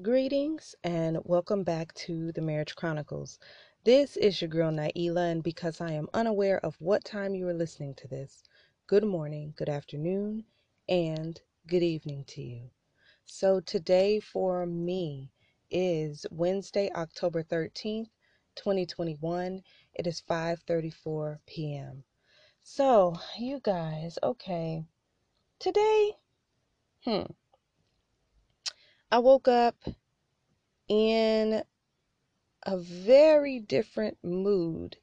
Greetings and welcome back to the Marriage Chronicles. This is your girl Naila, and because I am unaware of what time you are listening to this, good morning, good afternoon, and good evening to you. So today for me is Wednesday, October 13th, 2021. It is 5:34 p.m. So you guys, okay, today, I woke up in a very different mood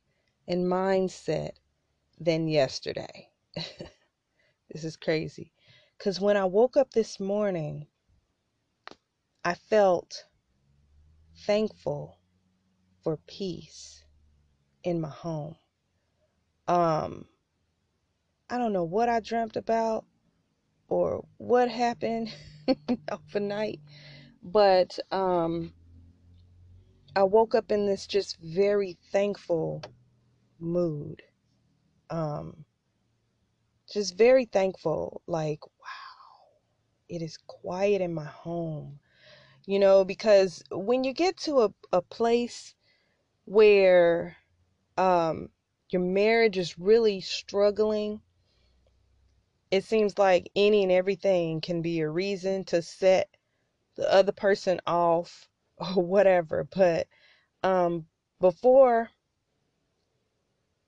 and mindset than yesterday. This is crazy. Because when I woke up this morning, I felt thankful for peace in my home. I don't know what I dreamt about or what happened overnight, but I woke up in this just very thankful mood, just very thankful, like, wow, it is quiet in my home, you know, because when you get to a place where your marriage is really struggling, it seems like any and everything can be a reason to set the other person off or whatever. But before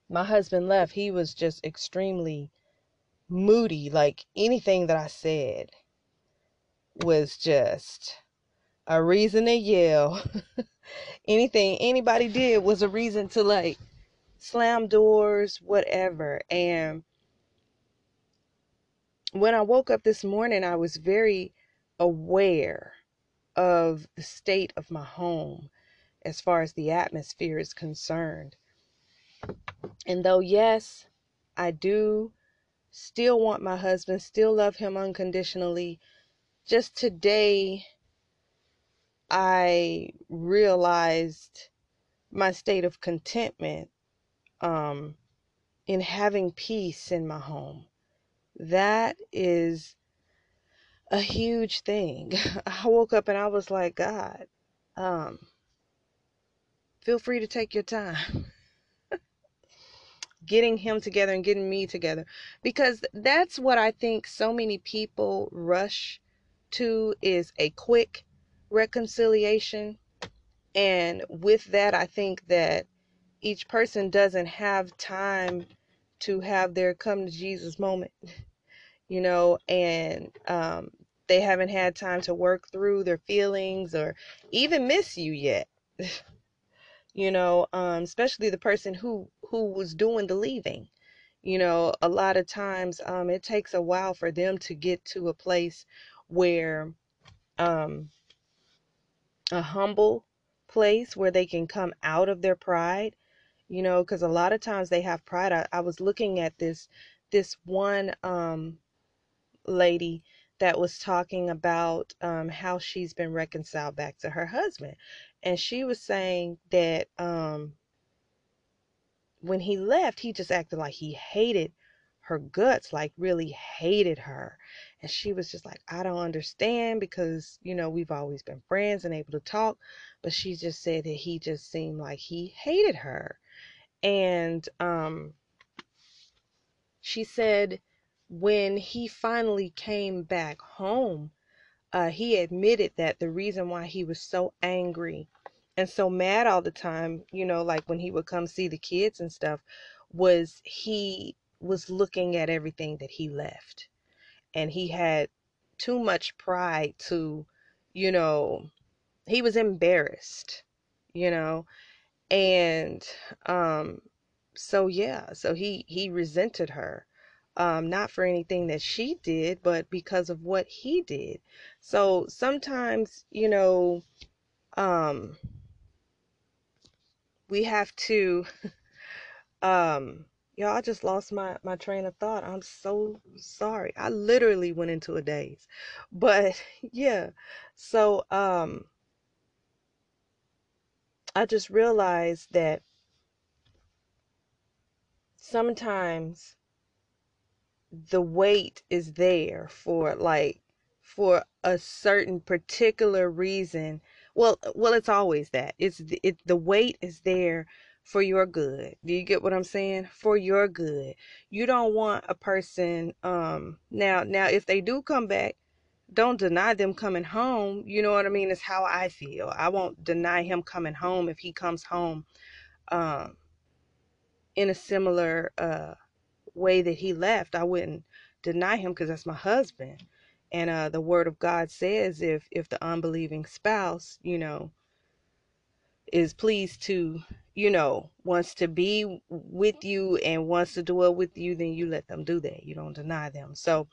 my husband left, he was just extremely moody. Like, anything that I said was just a reason to yell. Anything anybody did was a reason to, like, slam doors, whatever. And when I woke up this morning, I was very aware of the state of my home as far as the atmosphere is concerned. And though, yes, I do still want my husband, still love him unconditionally, just today I realized my state of contentment in having peace in my home. That is a huge thing. I woke up and I was like, God, feel free to take your time getting him together and getting me together, because that's what I think so many people rush to, is a quick reconciliation. And with that, I think that each person doesn't have time to have their come to Jesus moment, you know, and they haven't had time to work through their feelings or even miss you yet, you know, especially the person who was doing the leaving. You know, a lot of times it takes a while for them to get to a place where a humble place where they can come out of their pride. You know, because a lot of times they have pride. I was looking at this one lady that was talking about how she's been reconciled back to her husband. And she was saying that when he left, he just acted like he hated her guts, like really hated her. And she was just like, I don't understand, because, you know, we've always been friends and able to talk. But she just said that he just seemed like he hated her. And she said when he finally came back home, he admitted that the reason why he was so angry and so mad all the time, you know, like when he would come see the kids and stuff, was he was looking at everything that he left. And he had too much pride to, you know, he was embarrassed, you know. And so he resented her, not for anything that she did, but because of what he did. So sometimes, you know, we have to, y'all, I just lost my train of thought. I'm so sorry. I literally went into a daze. But yeah, so I just realized that sometimes the weight is there for, like, for a certain particular reason. Well, it's always that. The weight is there for your good. Do you get what I'm saying? For your good. You don't want a person, now if they do come back, don't deny them coming home. You know what I mean? It's how I feel. I won't deny him coming home if he comes home in a similar way that he left. I wouldn't deny him because that's my husband. And the word of God says if the unbelieving spouse, is pleased to, wants to be with you and wants to dwell with you, then you let them do that. You don't deny them. So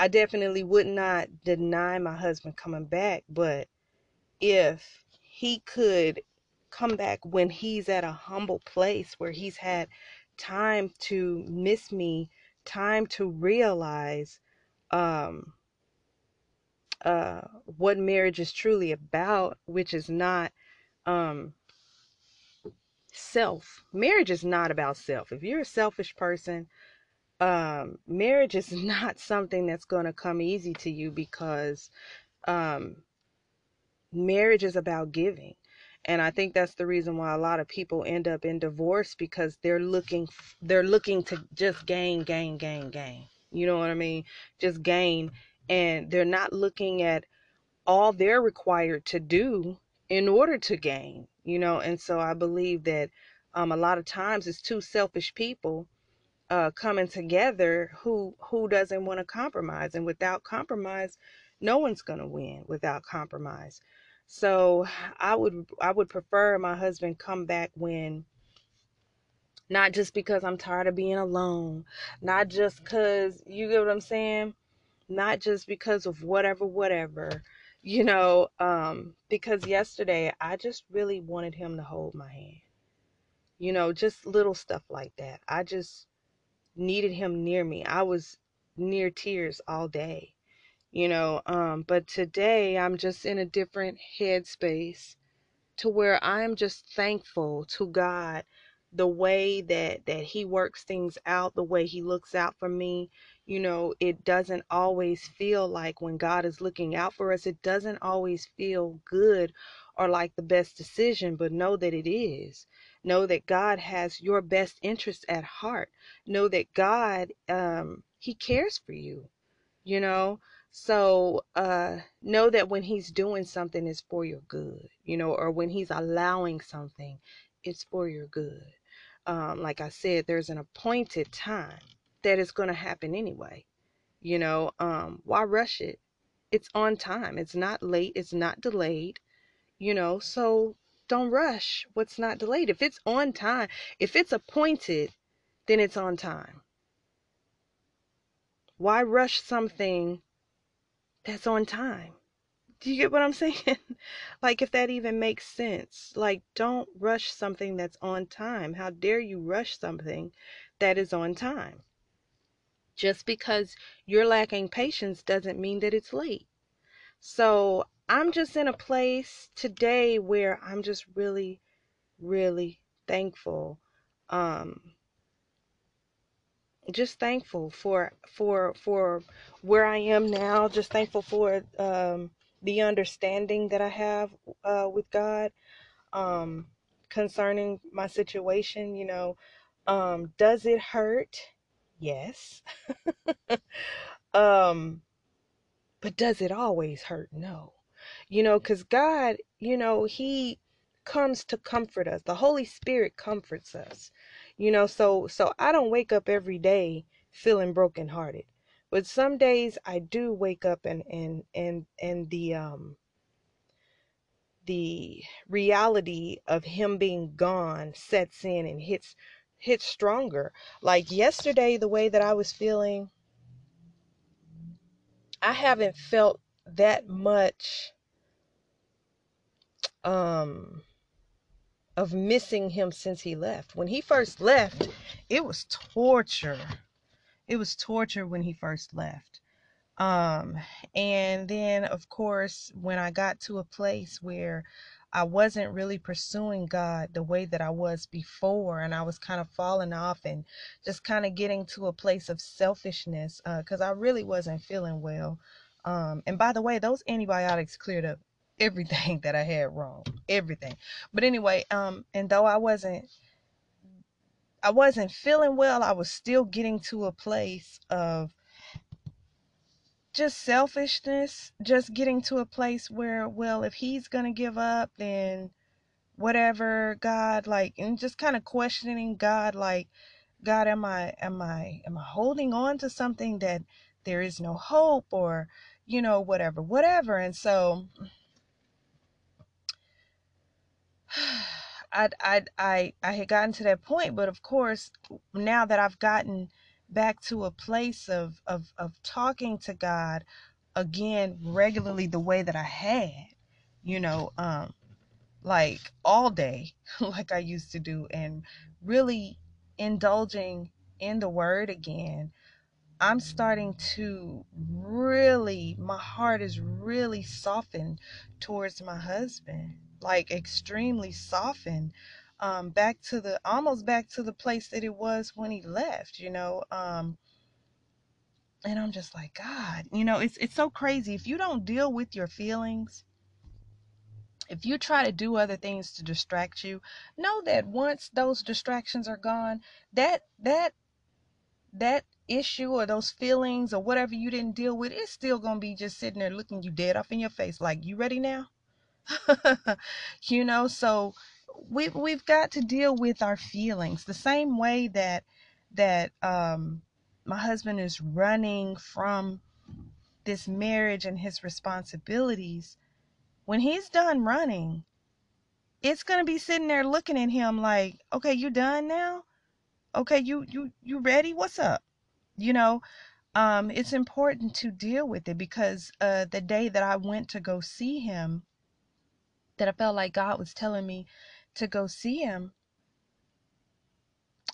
I definitely would not deny my husband coming back, but if he could come back when he's at a humble place where he's had time to miss me, time to realize what marriage is truly about, which is not self. Marriage is not about self. If you're a selfish person, marriage is not something that's going to come easy to you, because marriage is about giving. And I think that's the reason why a lot of people end up in divorce, because they're looking to just gain. You know what I mean? Just gain. And they're not looking at all they're required to do in order to gain, And so I believe that a lot of times it's two selfish people coming together who doesn't want to compromise. And without compromise, no one's going to win without compromise. So I would prefer my husband come back when, not just because I'm tired of being alone, not just because, you get what I'm saying? Not just because of whatever, because yesterday I just really wanted him to hold my hand, just little stuff like that. I just needed him near me. I was near tears all day. But today I'm just in a different headspace to where I'm just thankful to God, the way that he works things out, the way he looks out for me. It doesn't always feel like when God is looking out for us, it doesn't always feel good or like the best decision, but know that it is. Know that God has your best interest at heart. Know that God, he cares for you, So know that when he's doing something, it's for your good, or when he's allowing something, it's for your good. Like I said, there's an appointed time that is going to happen anyway. Why rush it? It's on time. It's not late. It's not delayed, so don't rush what's not delayed. If it's on time, if it's appointed, then it's on time. Why rush something that's on time? Do you get what I'm saying? Like, if that even makes sense. Like, don't rush something that's on time. How dare you rush something that is on time? Just because you're lacking patience doesn't mean that it's late. So I'm just in a place today where I'm just really, really thankful. Just thankful for where I am now. Just thankful for the understanding that I have with God concerning my situation. Does it hurt? Yes. But does it always hurt? No. Because God, he comes to comfort us. The Holy Spirit comforts us. So I don't wake up every day feeling brokenhearted, but some days I do wake up and the reality of him being gone sets in and hits stronger. Like yesterday, the way that I was feeling, I haven't felt that much of missing him since he left. When he first left, it was torture. It was torture when he first left. And then, of course, when I got to a place where I wasn't really pursuing God the way that I was before, and I was kind of falling off and just kind of getting to a place of selfishness, because I really wasn't feeling well. And by the way, those antibiotics cleared up everything that I had wrong, everything. But anyway, and though I wasn't feeling well, I was still getting to a place of just selfishness, just getting to a place where, well, if he's going to give up, then whatever, God, like, and just kind of questioning God, like, God, am I holding on to something that there is no hope, or, you know, whatever. And so I had gotten to that point, but of course, now that I've gotten back to a place of talking to God again regularly the way that I had, you know, like all day, like I used to do, and really indulging in the word again, I'm starting to really, my heart is really softened towards my husband, like extremely softened. Almost back to the place that it was when he left, you know, and I'm just like, God, you know, it's so crazy. If you don't deal with your feelings, if you try to do other things to distract you, know that once those distractions are gone, that issue or those feelings or whatever you didn't deal with, it's still going to be just sitting there looking you dead off in your face. Like, you ready now? You know, so we've got to deal with our feelings the same way that my husband is running from this marriage and his responsibilities. When he's done running, it's going to be sitting there looking at him like, okay, you done now? Okay, you ready? What's up? You know, it's important to deal with it, because the day that I went to go see him, that I felt like God was telling me to go see him,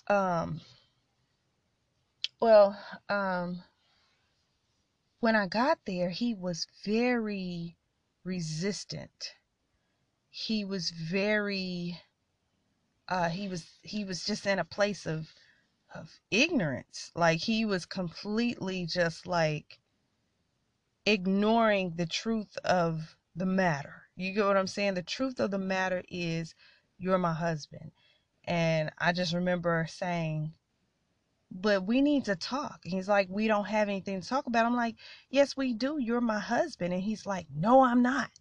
when I got there, he was very resistant. He was very, he was just in a place of ignorance. Like, he was completely just like ignoring the truth of the matter. You get what I'm saying? The truth of the matter is, you're my husband. And I just remember saying, but we need to talk. And he's like, we don't have anything to talk about. I'm like, yes, we do. You're my husband. And he's like, no, I'm not.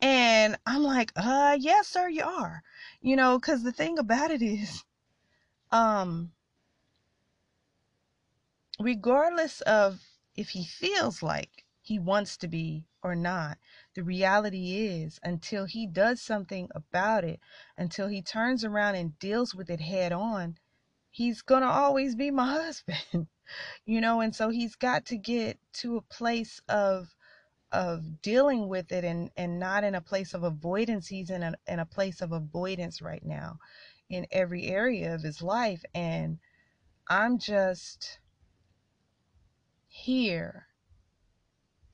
And I'm like, yes, sir, you are. You know, because the thing about it is, regardless of if he feels like he wants to be or not, the reality is, until he does something about it, until he turns around and deals with it head on, he's going to always be my husband, you know? And so he's got to get to a place of dealing with it, and not in a place of avoidance. He's in a place of avoidance right now in every area of his life. And I'm just here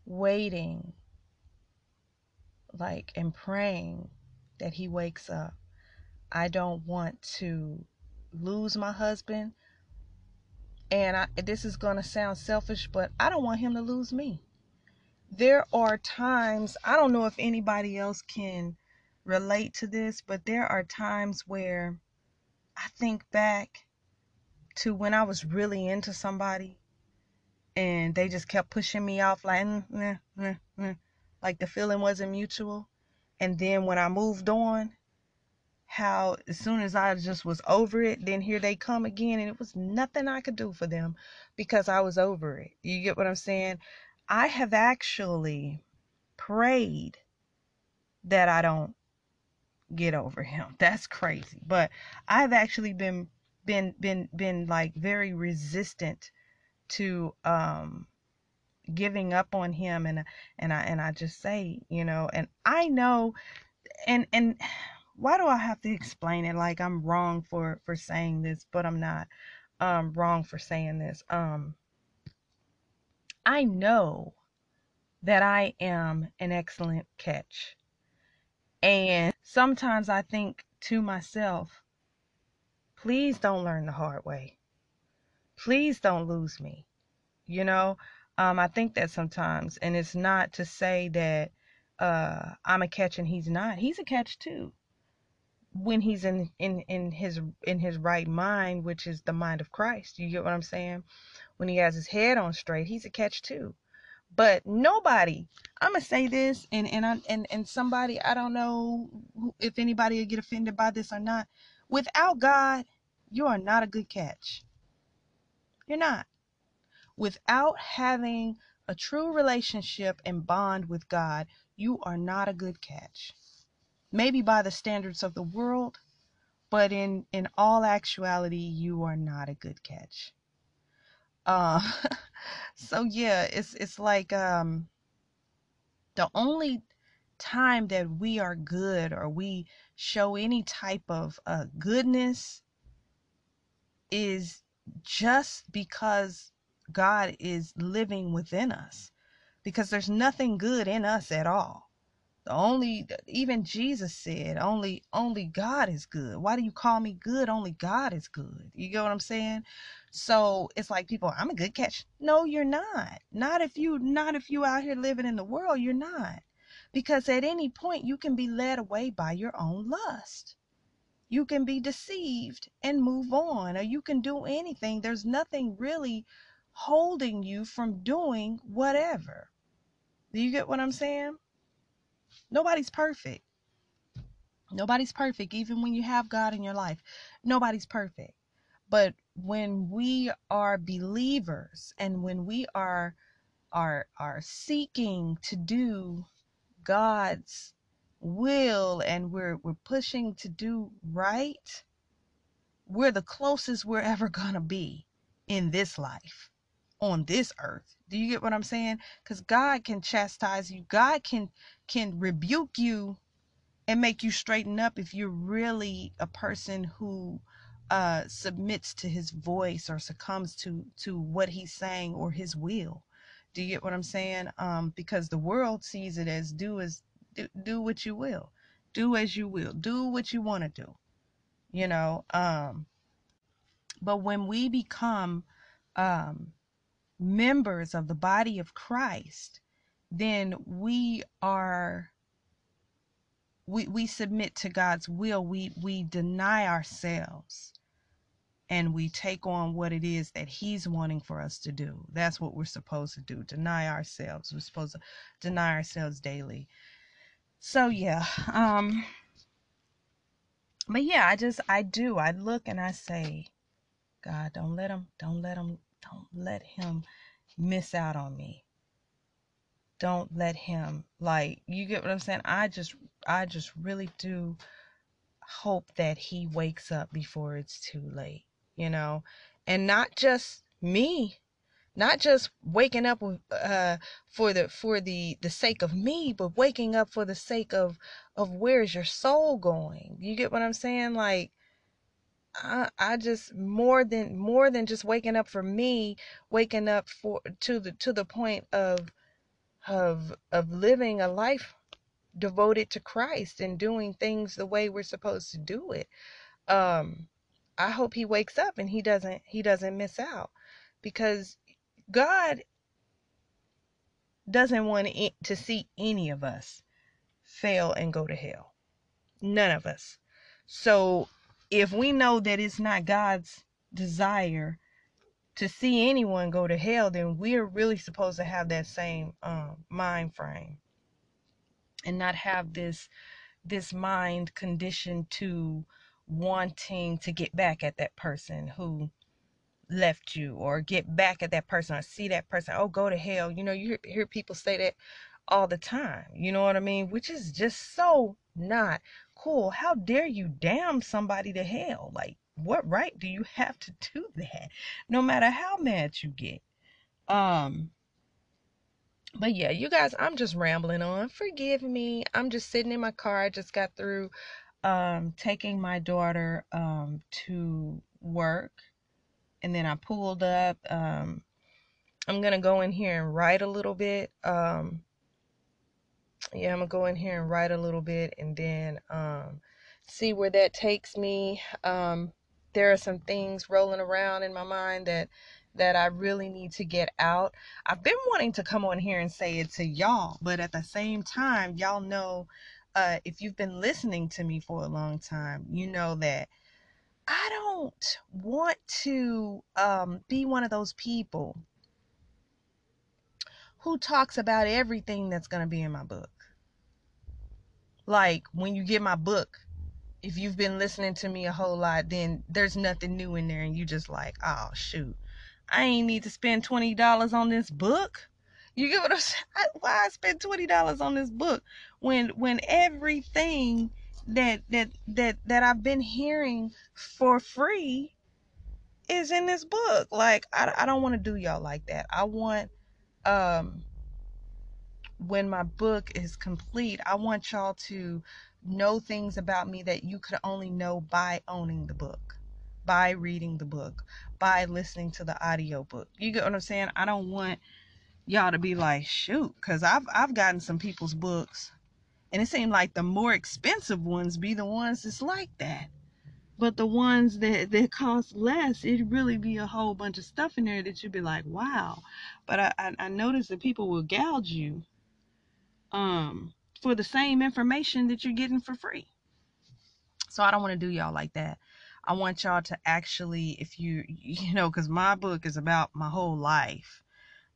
waiting, like, and praying that he wakes up. I don't want to lose my husband, and this is going to sound selfish, but I don't want him to lose me. There are times, I don't know if anybody else can relate to this, but there are times where I think back to when I was really into somebody and they just kept pushing me off, like, like the feeling wasn't mutual. And then when I moved on, how as soon as I just was over it, then here they come again, and it was nothing I could do for them because I was over it. You get what I'm saying? I have actually prayed that I don't get over him. That's crazy. But I've actually been like very resistant to giving up on him, and I just say, you know, and I know, and why do I have to explain it like I'm wrong for saying this? But I'm not wrong for saying this. I know that I am an excellent catch, and sometimes I think to myself, please don't learn the hard way, please don't lose me, you know. I think that sometimes, and it's not to say that I'm a catch and he's not. He's a catch too, when he's in his right mind, which is the mind of Christ. You get what I'm saying? When he has his head on straight, he's a catch too. But nobody, I'm gonna say this, and somebody, I don't know if anybody will get offended by this or not. Without God, you are not a good catch. You're not. Without having a true relationship and bond with God, you are not a good catch. Maybe by the standards of the world, but in all actuality, you are not a good catch. So yeah, it's like the only time that we are good or we show any type of goodness is just because God is living within us, because there's nothing good in us at all. Only, even Jesus said, only God is good. Why do you call me good? Only God is good. You get what I'm saying? So it's like people, I'm a good catch. No, you're not. Not if you out here living in the world, you're not. Because at any point you can be led away by your own lust. You can be deceived and move on, or you can do anything. There's nothing really holding you from doing whatever. Do you get what I'm saying? Nobody's perfect. Nobody's perfect. Even when you have God in your life, nobody's perfect. But when we are believers and when we are seeking to do God's will and we're pushing to do right, we're the closest we're ever going to be in this life, on this earth. Do you get what I'm saying? Because God can chastise you. God can rebuke you and make you straighten up if you're really a person who submits to his voice or succumbs to what he's saying or his will. Do you get what I'm saying? Because the world sees it as do what you will. Do as you will. Do what you want to do. You know? But when we become members of the body of Christ, then we submit to God's will. We deny ourselves and we take on what it is that he's wanting for us to do. That's what we're supposed to do. Deny ourselves. We're supposed to deny ourselves daily. So yeah. But yeah, I look and I say, God, don't let him miss out on me. Don't let him, like, you get what I'm saying? I just really do hope that he wakes up before it's too late, you know? And not just me, not just waking up for the sake of me, but waking up for the sake of where's your soul going? You get what I'm saying? Like, I just more than just waking up for me, waking up to the point of living a life devoted to Christ and doing things the way we're supposed to do it. I hope he wakes up and he doesn't miss out, because God doesn't want to see any of us fail and go to hell. None of us. So if we know that it's not God's desire to see anyone go to hell, then we're really supposed to have that same mind frame and not have this mind conditioned to wanting to get back at that person who left you, or get back at that person, or see that person, oh, go to hell. You know, you hear people say that all the time, you know what I mean? Which is just so not cool. How dare you damn somebody to hell? Like, what right do you have to do that, no matter how mad you get? But yeah, you guys, I'm just rambling on. Forgive me. I'm just sitting in my car. I just got through taking my daughter to work, and then I pulled up. I'm going to go in here and write a little bit. Yeah, I'm going to go in here and write a little bit, and then see where that takes me. There are some things rolling around in my mind that that I really need to get out. I've been wanting to come on here and say it to y'all, but at the same time, y'all know, if you've been listening to me for a long time, you know that I don't want to be one of those people who talks about everything that's going to be in my book. Like, when you get my book, if you've been listening to me a whole lot, then there's nothing new in there, and you just like, oh, shoot, I ain't need to spend $20 on this book. You get what I'm saying? Why I spend $20 on this book when everything that I've been hearing for free is in this book? Like, I don't want to do y'all like that. I want, when my book is complete, I want y'all to know things about me that you could only know by owning the book, by reading the book, by listening to the audio book. You get what I'm saying? I don't want y'all to be like, shoot, because I've gotten some people's books, and it seemed like the more expensive ones be the ones that's like that. But the ones that cost less, it'd really be a whole bunch of stuff in there that you'd be like, wow. But I noticed that people will gouge you for the same information that you're getting for free. So I don't want to do y'all like that. I want y'all to actually, if you know, because my book is about my whole life.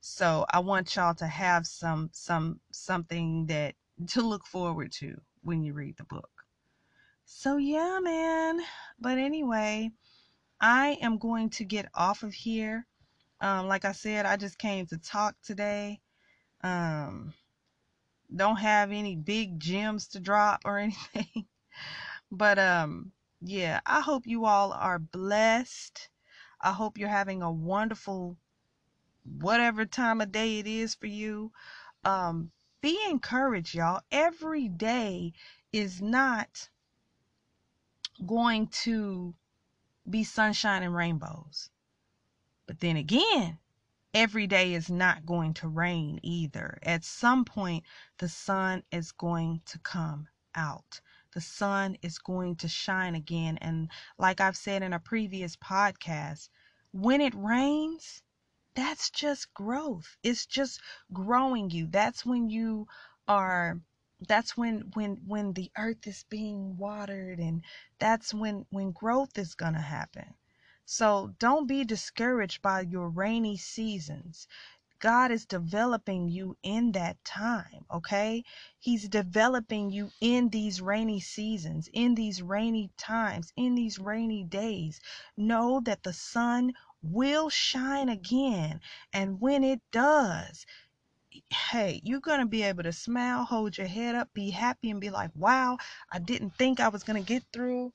So I want y'all to have something that to look forward to when you read the book. So yeah, man. But anyway, I am going to get off of here. Like I said, I just came to talk today. Don't have any big gems to drop or anything. But yeah, I hope you all are blessed. I hope you're having a wonderful whatever time of day it is for you. Be encouraged, y'all. Every day is not going to be sunshine and rainbows. But then again, every day is not going to rain either. At some point, the sun is going to come out. The sun is going to shine again. And like I've said in a previous podcast, when it rains, that's just growth. It's just growing you. That's when you are... That's when the earth is being watered, and that's when growth is going to happen. So don't be discouraged by your rainy seasons. God is developing you in that time, okay? He's developing you in these rainy seasons, in these rainy times, in these rainy days. Know that the sun will shine again, and when it does, hey, you're going to be able to smile, hold your head up, be happy, and be like, wow, I didn't think I was going to get through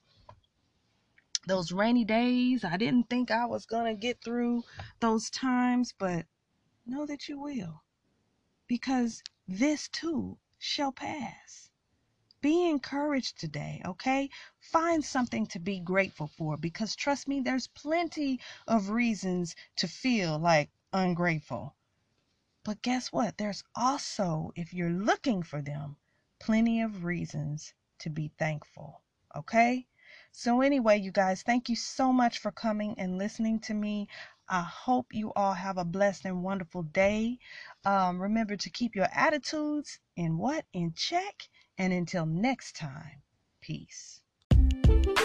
those rainy days. I didn't think I was going to get through those times, but know that you will, because this too shall pass. Be encouraged today, okay? Find something to be grateful for, because trust me, there's plenty of reasons to feel like ungrateful. But guess what? There's also, if you're looking for them, plenty of reasons to be thankful, okay? So anyway, you guys, thank you so much for coming and listening to me. I hope you all have a blessed and wonderful day. Remember to keep your attitudes in check. And until next time, peace. Have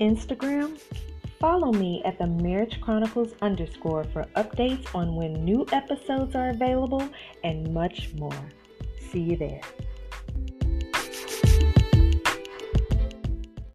Instagram? Follow me at the Marriage Chronicles _ for updates on when new episodes are available and much more. See you there.